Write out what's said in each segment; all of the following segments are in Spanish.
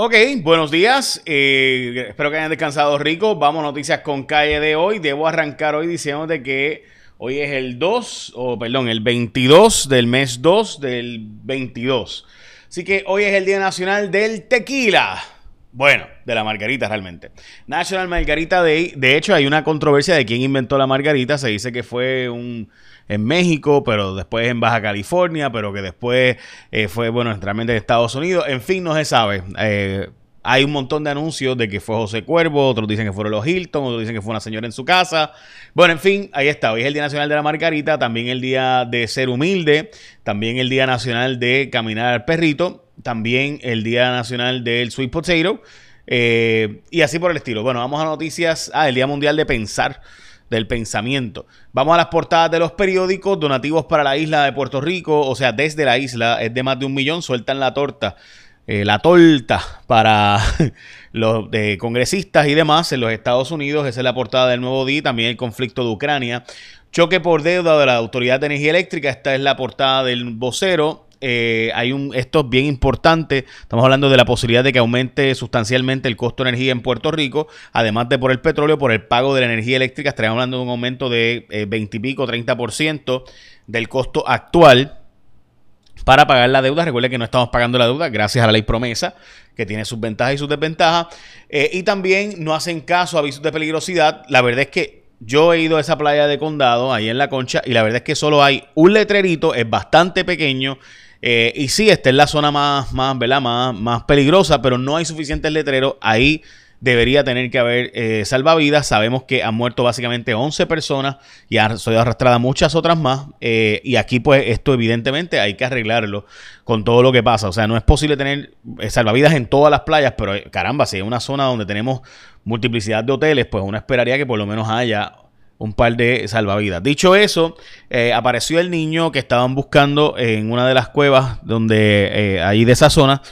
Ok, buenos días. Espero que hayan descansado rico. Vamos a noticias con calle de hoy. Debo arrancar hoy diciendo de que hoy es el 22 del mes 2 del 22. Así que hoy es el Día Nacional del Tequila. Bueno, de la margarita realmente. National Margarita Day. De hecho, hay una controversia de quién inventó la margarita. Se dice que fue en México, pero después en Baja California, pero que después fue, bueno, enteramente en Estados Unidos. En fin, no se sabe. Hay un montón de anuncios de que fue José Cuervo, otros dicen que fueron los Hilton, otros dicen que fue una señora en su casa. Bueno, en fin, ahí está. Hoy es el Día Nacional de la Margarita, también el Día de Ser Humilde, también el Día Nacional de Caminar al Perrito, también el Día Nacional del Sweet Potato, y así por el estilo. Bueno, vamos a noticias. El Día Mundial de Pensar. Del pensamiento. Vamos a las portadas de los periódicos. Donativos para la isla de Puerto Rico, o sea, desde la isla, es de más de 1 millón. Sueltan la torta, para los congresistas y demás en los Estados Unidos. Esa es la portada del Nuevo Día. También el conflicto de Ucrania. Choque por deuda de la Autoridad de Energía Eléctrica. Esta es la portada del Vocero. Esto es bien importante. Estamos hablando de la posibilidad de que aumente sustancialmente el costo de energía en Puerto Rico, además de por el petróleo, por el pago de la energía eléctrica. Estaríamos hablando de un aumento de 20 y pico, 30% del costo actual para pagar la deuda. Recuerde que no estamos pagando la deuda gracias a la ley promesa, que tiene sus ventajas y sus desventajas, y también no hacen caso a avisos de peligrosidad. La verdad es que yo he ido a esa playa de Condado, ahí en La Concha, y la verdad es que solo hay un letrerito, es bastante pequeño. Y sí, esta es la zona más peligrosa, pero no hay suficientes letreros. Ahí debería tener que haber salvavidas. Sabemos que han muerto básicamente 11 personas y han sido arrastradas muchas otras más. Y aquí pues esto evidentemente hay que arreglarlo con todo lo que pasa. O sea, no es posible tener salvavidas en todas las playas, pero caramba, si es una zona donde tenemos multiplicidad de hoteles, pues uno esperaría que por lo menos haya un par de salvavidas. Dicho eso, apareció el niño que estaban buscando en una de las cuevas donde ahí de esa zona.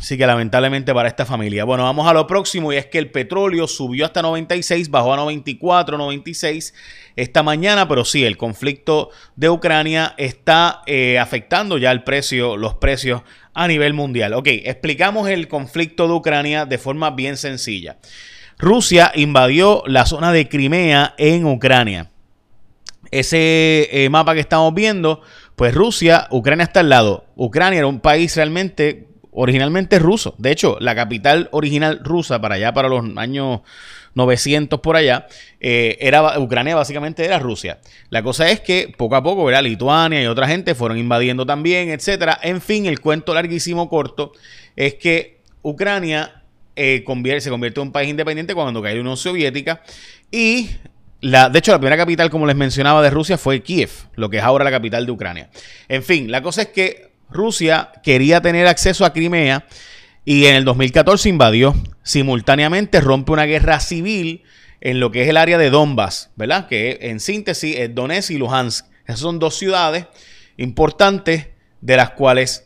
Así que lamentablemente para esta familia. Bueno, vamos a lo próximo, y es que el petróleo subió hasta 96, bajó a 94, 96 esta mañana, pero sí, el conflicto de Ucrania está afectando ya los precios a nivel mundial. Ok, explicamos el conflicto de Ucrania de forma bien sencilla. Rusia invadió la zona de Crimea en Ucrania. Ese mapa que estamos viendo, pues Ucrania está al lado. Ucrania era un país realmente originalmente ruso. De hecho, la capital original rusa para allá, para los años 900 por allá, Ucrania básicamente era Rusia. La cosa es que poco a poco, ¿verdad?, Lituania y otra gente fueron invadiendo también, etcétera. En fin, el cuento larguísimo corto es que Ucrania se convierte en un país independiente cuando cae la Unión Soviética, y de hecho la primera capital, como les mencionaba, de Rusia fue Kiev, lo que es ahora la capital de Ucrania. En fin, la cosa es que Rusia quería tener acceso a Crimea y en el 2014 invadió. Simultáneamente rompe una guerra civil en lo que es el área de Donbass, ¿verdad?, que en síntesis es Donetsk y Luhansk. Esas son dos ciudades importantes de las cuales,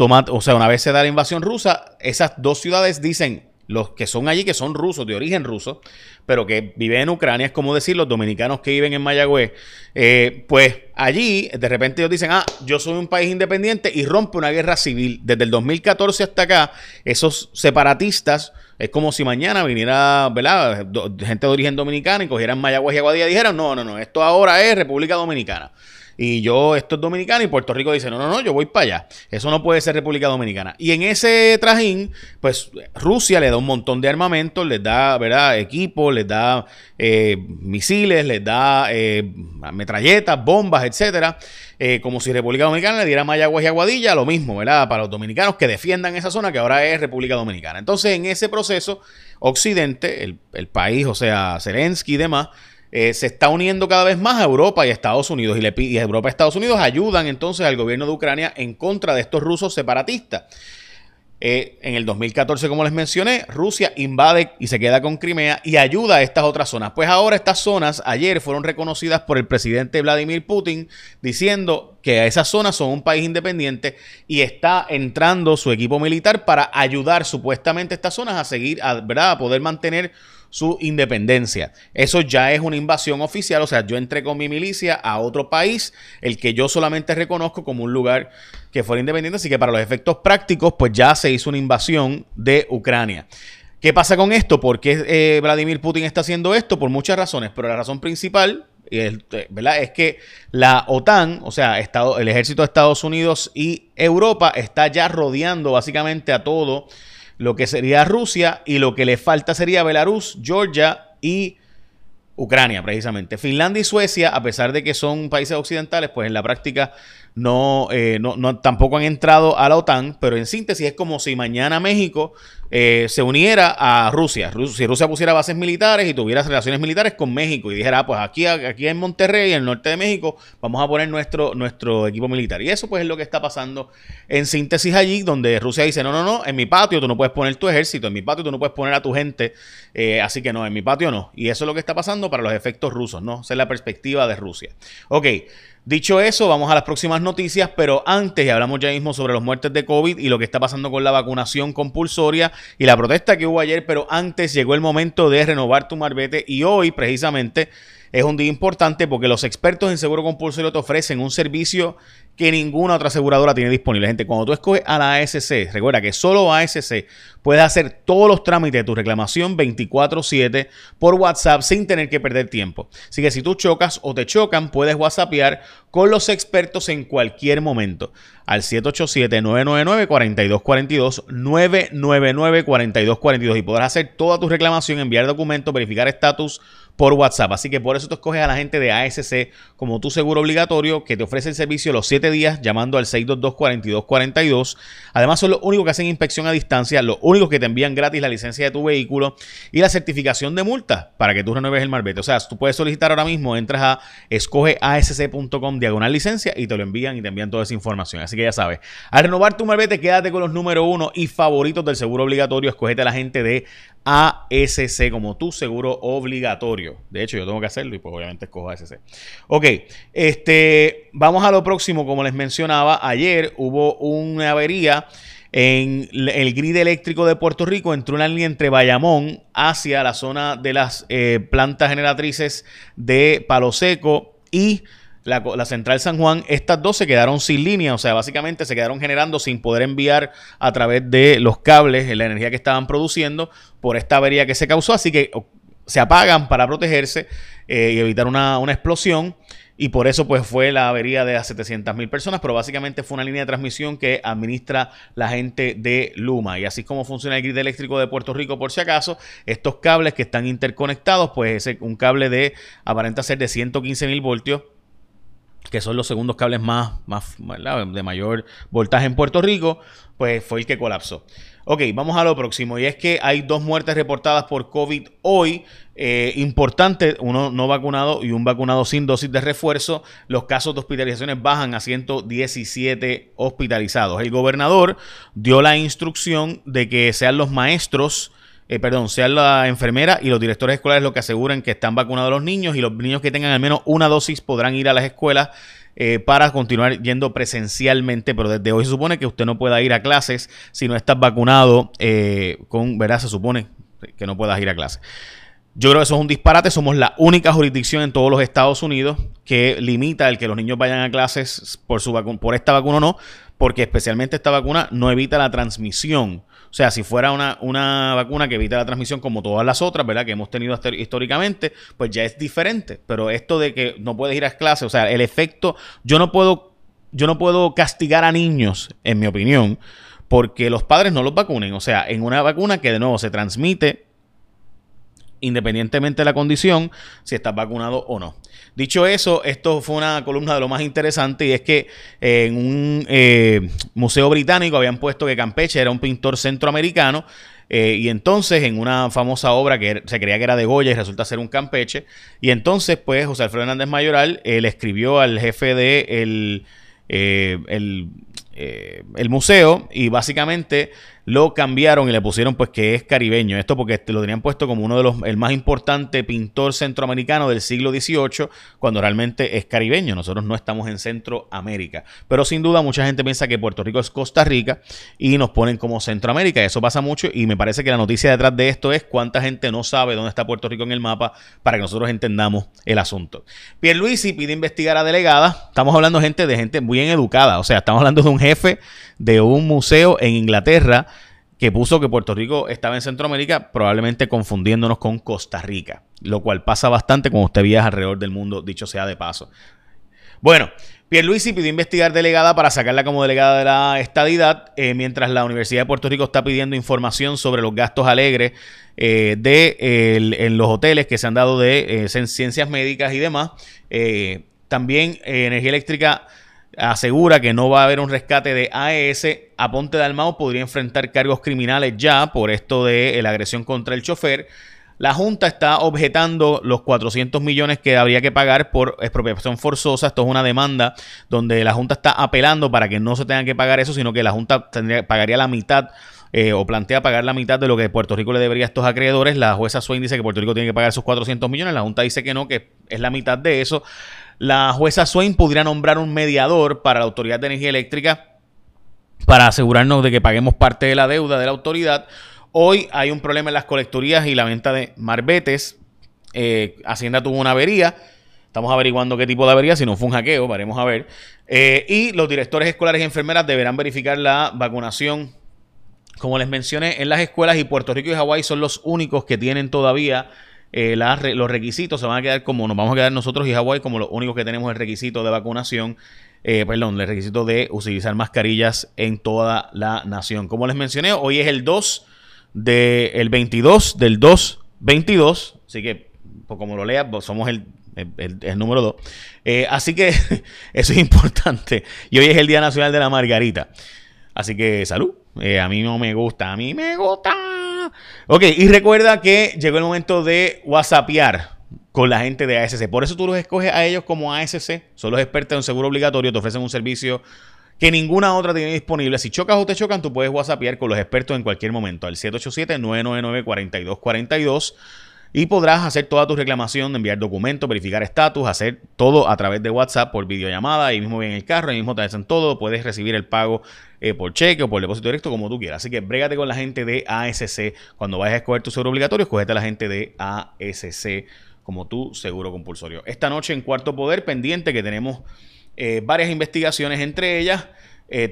una vez se da la invasión rusa, esas dos ciudades dicen los que son allí, que son rusos, de origen ruso, pero que viven en Ucrania. Es como decir los dominicanos que viven en Mayagüez. Pues allí, de repente ellos dicen, yo soy un país independiente, y rompe una guerra civil. Desde el 2014 hasta acá, esos separatistas, es como si mañana viniera, ¿verdad?, gente de origen dominicano y cogieran Mayagüez y Aguadilla y dijeran, no, esto ahora es República Dominicana. Y esto es dominicano, y Puerto Rico dice, no, yo voy para allá. Eso no puede ser República Dominicana. Y en ese trajín, pues Rusia le da un montón de armamento, les da, ¿verdad?, equipo, les da misiles, les da metralletas, bombas, etcétera. Como si República Dominicana le diera Mayagüez y Aguadilla, lo mismo, ¿verdad?, para los dominicanos que defiendan esa zona que ahora es República Dominicana. Entonces, en ese proceso, Occidente, el país, o sea, Zelensky y demás, se está uniendo cada vez más a Europa y a Estados Unidos, y Europa y Estados Unidos ayudan entonces al gobierno de Ucrania en contra de estos rusos separatistas. En el 2014, como les mencioné, Rusia invade y se queda con Crimea y ayuda a estas otras zonas. Pues ahora estas zonas ayer fueron reconocidas por el presidente Vladimir Putin, diciendo que esas zonas son un país independiente y está entrando su equipo militar para ayudar supuestamente a estas zonas a seguir, ¿verdad?, a poder mantener su independencia. Eso ya es una invasión oficial, o sea, yo entré con mi milicia a otro país, el que yo solamente reconozco como un lugar que fuera independiente, así que para los efectos prácticos, pues ya se hizo una invasión de Ucrania. ¿Qué pasa con esto? ¿Por qué Vladimir Putin está haciendo esto? Por muchas razones, pero la razón principal, ¿verdad?, es que la OTAN, o sea, el ejército de Estados Unidos y Europa está ya rodeando básicamente a todo lo que sería Rusia, y lo que le falta sería Belarus, Georgia y Ucrania, precisamente. Finlandia y Suecia, a pesar de que son países occidentales, pues en la práctica tampoco han entrado a la OTAN, pero en síntesis es como si mañana México se uniera a Rusia. Si Rusia pusiera bases militares y tuviera relaciones militares con México y dijera, ah, pues aquí en Monterrey, en el norte de México, vamos a poner nuestro equipo militar. Y eso pues es lo que está pasando en síntesis allí, donde Rusia dice, no, en mi patio tú no puedes poner tu ejército, en mi patio tú no puedes poner a tu gente, así que no, en mi patio no. Y eso es lo que está pasando para los efectos rusos, ¿no? Esa es la perspectiva de Rusia. Ok. Dicho eso, vamos a las próximas noticias, pero antes, y hablamos ya mismo sobre las muertes de COVID y lo que está pasando con la vacunación compulsoria y la protesta que hubo ayer, pero antes llegó el momento de renovar tu marbete y hoy precisamente es un día importante porque los expertos en seguro compulsorio te ofrecen un servicio que ninguna otra aseguradora tiene disponible. Gente, cuando tú escoges a la ASC, recuerda que solo ASC puedes hacer todos los trámites de tu reclamación 24/7 por WhatsApp sin tener que perder tiempo. Así que si tú chocas o te chocan, puedes whatsappear con los expertos en cualquier momento al 787-999-4242, 999-4242 y podrás hacer toda tu reclamación, enviar documentos, verificar estatus por WhatsApp. Así que por eso tú escoges a la gente de ASC como tu seguro obligatorio que te ofrece el servicio los 7 días llamando al 622-4242. Además son los únicos que hacen inspección a distancia, los únicos que te envían gratis la licencia de tu vehículo y la certificación de multa para que tú renueves el marbete. O sea, tú puedes solicitar ahora mismo, entras a escogeasc.com/licencia y te lo envían y te envían toda esa información. Así que ya sabes, al renovar tu marbete quédate con los número 1 y favoritos del seguro obligatorio. Escógete a la gente de ASC como tu seguro obligatorio. De hecho, yo tengo que hacerlo y pues obviamente escojo ASC. Ok, vamos a lo próximo. Como les mencionaba, ayer hubo una avería en el grid eléctrico de Puerto Rico, entre una línea entre Bayamón hacia la zona de las plantas generatrices de Palo Seco y la central San Juan. Estas dos se quedaron sin línea, o sea, básicamente se quedaron generando sin poder enviar a través de los cables la energía que estaban produciendo por esta avería que se causó, así que se apagan para protegerse y evitar una explosión. Y por eso pues fue la avería de las 700,000 personas, pero básicamente fue una línea de transmisión que administra la gente de Luma. Y así es como funciona el grid eléctrico de Puerto Rico, por si acaso. Estos cables que están interconectados, pues es un cable de, aparenta ser de 115,000 voltios, que son los segundos cables más de mayor voltaje en Puerto Rico, pues fue el que colapsó. Ok, vamos a lo próximo, y es que hay 2 muertes reportadas por COVID hoy, importante, uno no vacunado y un vacunado sin dosis de refuerzo. Los casos de hospitalizaciones bajan a 117 hospitalizados. El gobernador dio la instrucción de que sean los maestros, sean la enfermera y los directores escolares los que aseguren que están vacunados los niños, y los niños que tengan al menos una dosis podrán ir a las escuelas para continuar yendo presencialmente, pero desde hoy se supone que usted no pueda ir a clases si no estás vacunado, ¿verdad? Se supone que no puedas ir a clases. Yo creo que eso es un disparate. Somos la única jurisdicción en todos los Estados Unidos que limita el que los niños vayan a clases por esta vacuna o no, porque especialmente esta vacuna no evita la transmisión. O sea, si fuera una vacuna que evita la transmisión como todas las otras, ¿verdad?, que hemos tenido hasta históricamente, pues ya es diferente. Pero esto de que no puedes ir a clases, o sea, el efecto, yo no puedo castigar a niños, en mi opinión, porque los padres no los vacunen. O sea, en una vacuna que de nuevo se transmite independientemente de la condición, si estás vacunado o no. Dicho eso, esto fue una columna de lo más interesante, y es que en un museo británico habían puesto que Campeche era un pintor centroamericano, y entonces en una famosa obra que se creía que era de Goya y resulta ser un Campeche, y entonces pues José Alfredo Hernández Mayoral le escribió al jefe de el el museo, y básicamente lo cambiaron y le pusieron pues que es caribeño. Esto porque lo tenían puesto como uno de los, el más importante pintor centroamericano del siglo XVIII, cuando realmente es caribeño. Nosotros no estamos en Centroamérica, pero sin duda mucha gente piensa que Puerto Rico es Costa Rica y nos ponen como Centroamérica. Eso pasa mucho, y me parece que la noticia detrás de esto es cuánta gente no sabe dónde está Puerto Rico en el mapa para que nosotros entendamos el asunto. Pierluisi pide investigar a delegada. Estamos hablando de gente muy bien educada. O sea, estamos hablando de un jefe de un museo en Inglaterra que puso que Puerto Rico estaba en Centroamérica, probablemente confundiéndonos con Costa Rica, lo cual pasa bastante cuando usted viaja alrededor del mundo, dicho sea de paso. Bueno, Pierluisi pidió investigar delegada para sacarla como delegada de la estadidad, mientras la Universidad de Puerto Rico está pidiendo información sobre los gastos alegres en los hoteles que se han dado de ciencias médicas y demás. También Energía Eléctrica asegura que no va a haber un rescate de ASC. Aponte Dalmau podría enfrentar cargos criminales ya por esto de la agresión contra el chofer. La Junta está objetando los 400 millones que habría que pagar por expropiación forzosa. Esto es una demanda donde la Junta está apelando para que no se tengan que pagar eso, sino que la Junta pagaría la mitad, o plantea pagar la mitad de lo que Puerto Rico le debería a estos acreedores. La jueza Swain dice que Puerto Rico tiene que pagar esos 400 millones. La Junta dice que no, que es la mitad de eso. La jueza Swain podría nombrar un mediador para la Autoridad de Energía Eléctrica para asegurarnos de que paguemos parte de la deuda de la autoridad. Hoy hay un problema en las colecturías y la venta de marbetes. Hacienda tuvo una avería. Estamos averiguando qué tipo de avería, si no fue un hackeo, veremos a ver. Y los directores escolares y enfermeras deberán verificar la vacunación, como les mencioné, en las escuelas. Y Puerto Rico y Hawaii son los únicos que tienen todavía los requisitos. Se van a quedar como nos vamos a quedar nosotros y Hawaii como los únicos que tenemos el requisito de vacunación. Perdón, el requisito de utilizar mascarillas en toda la nación. Como les mencioné, hoy es el 22 del 2-22, así que pues como lo leas, pues somos el número 2, así que eso es importante. Y hoy es el Día Nacional de la Margarita, así que salud. A mí no me gusta, a mí me gusta. Ok, y recuerda que llegó el momento de whatsappear con la gente de ASC. Por eso tú los escoges a ellos como ASC, son los expertos en seguro obligatorio, te ofrecen un servicio que ninguna otra tiene disponible. Si chocas o te chocan, tú puedes whatsappear con los expertos en cualquier momento al 787-999-4242 y podrás hacer toda tu reclamación, enviar documentos, verificar estatus, hacer todo a través de WhatsApp por videollamada. Ahí mismo viene el carro, ahí mismo te hacen todo. Puedes recibir el pago por cheque o por depósito directo, como tú quieras. Así que brégate con la gente de ASC. Cuando vayas a escoger tu seguro obligatorio, escogete a la gente de ASC como tu seguro compulsorio. Esta noche en Cuarto Poder, pendiente que tenemos varias investigaciones. Entre ellas, te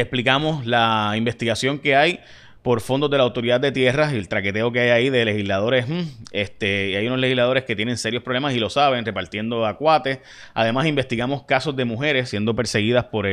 explicamos la investigación que hay por fondos de la Autoridad de Tierras y el traqueteo que hay ahí de legisladores. Y hay unos legisladores que tienen serios problemas y lo saben, repartiendo acuates. Además, investigamos casos de mujeres siendo perseguidas por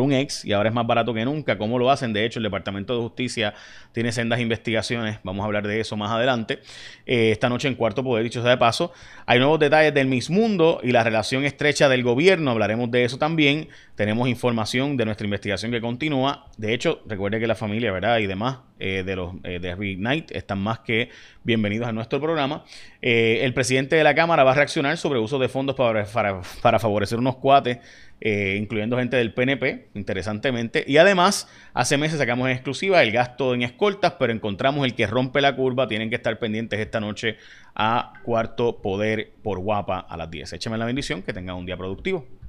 un ex, y ahora es más barato que nunca. ¿Cómo lo hacen? De hecho, el Departamento de Justicia tiene sendas investigaciones. Vamos a hablar de eso más adelante. Esta noche en Cuarto Poder, dicho sea de paso, hay nuevos detalles del Mismundo y la relación estrecha del gobierno. Hablaremos de eso también. Tenemos información de nuestra investigación que continúa. De hecho, recuerde que la familia, ¿verdad?, y demás de Reignite están más que bienvenidos a nuestro programa. El presidente de la Cámara va a reaccionar sobre uso de fondos para favorecer unos cuates, incluyendo gente del PNP, interesantemente. Y además, hace meses sacamos en exclusiva el gasto en escoltas, pero encontramos el que rompe la curva. Tienen que estar pendientes esta noche a Cuarto Poder por Guapa a las 10. Écheme la bendición, que tengan un día productivo.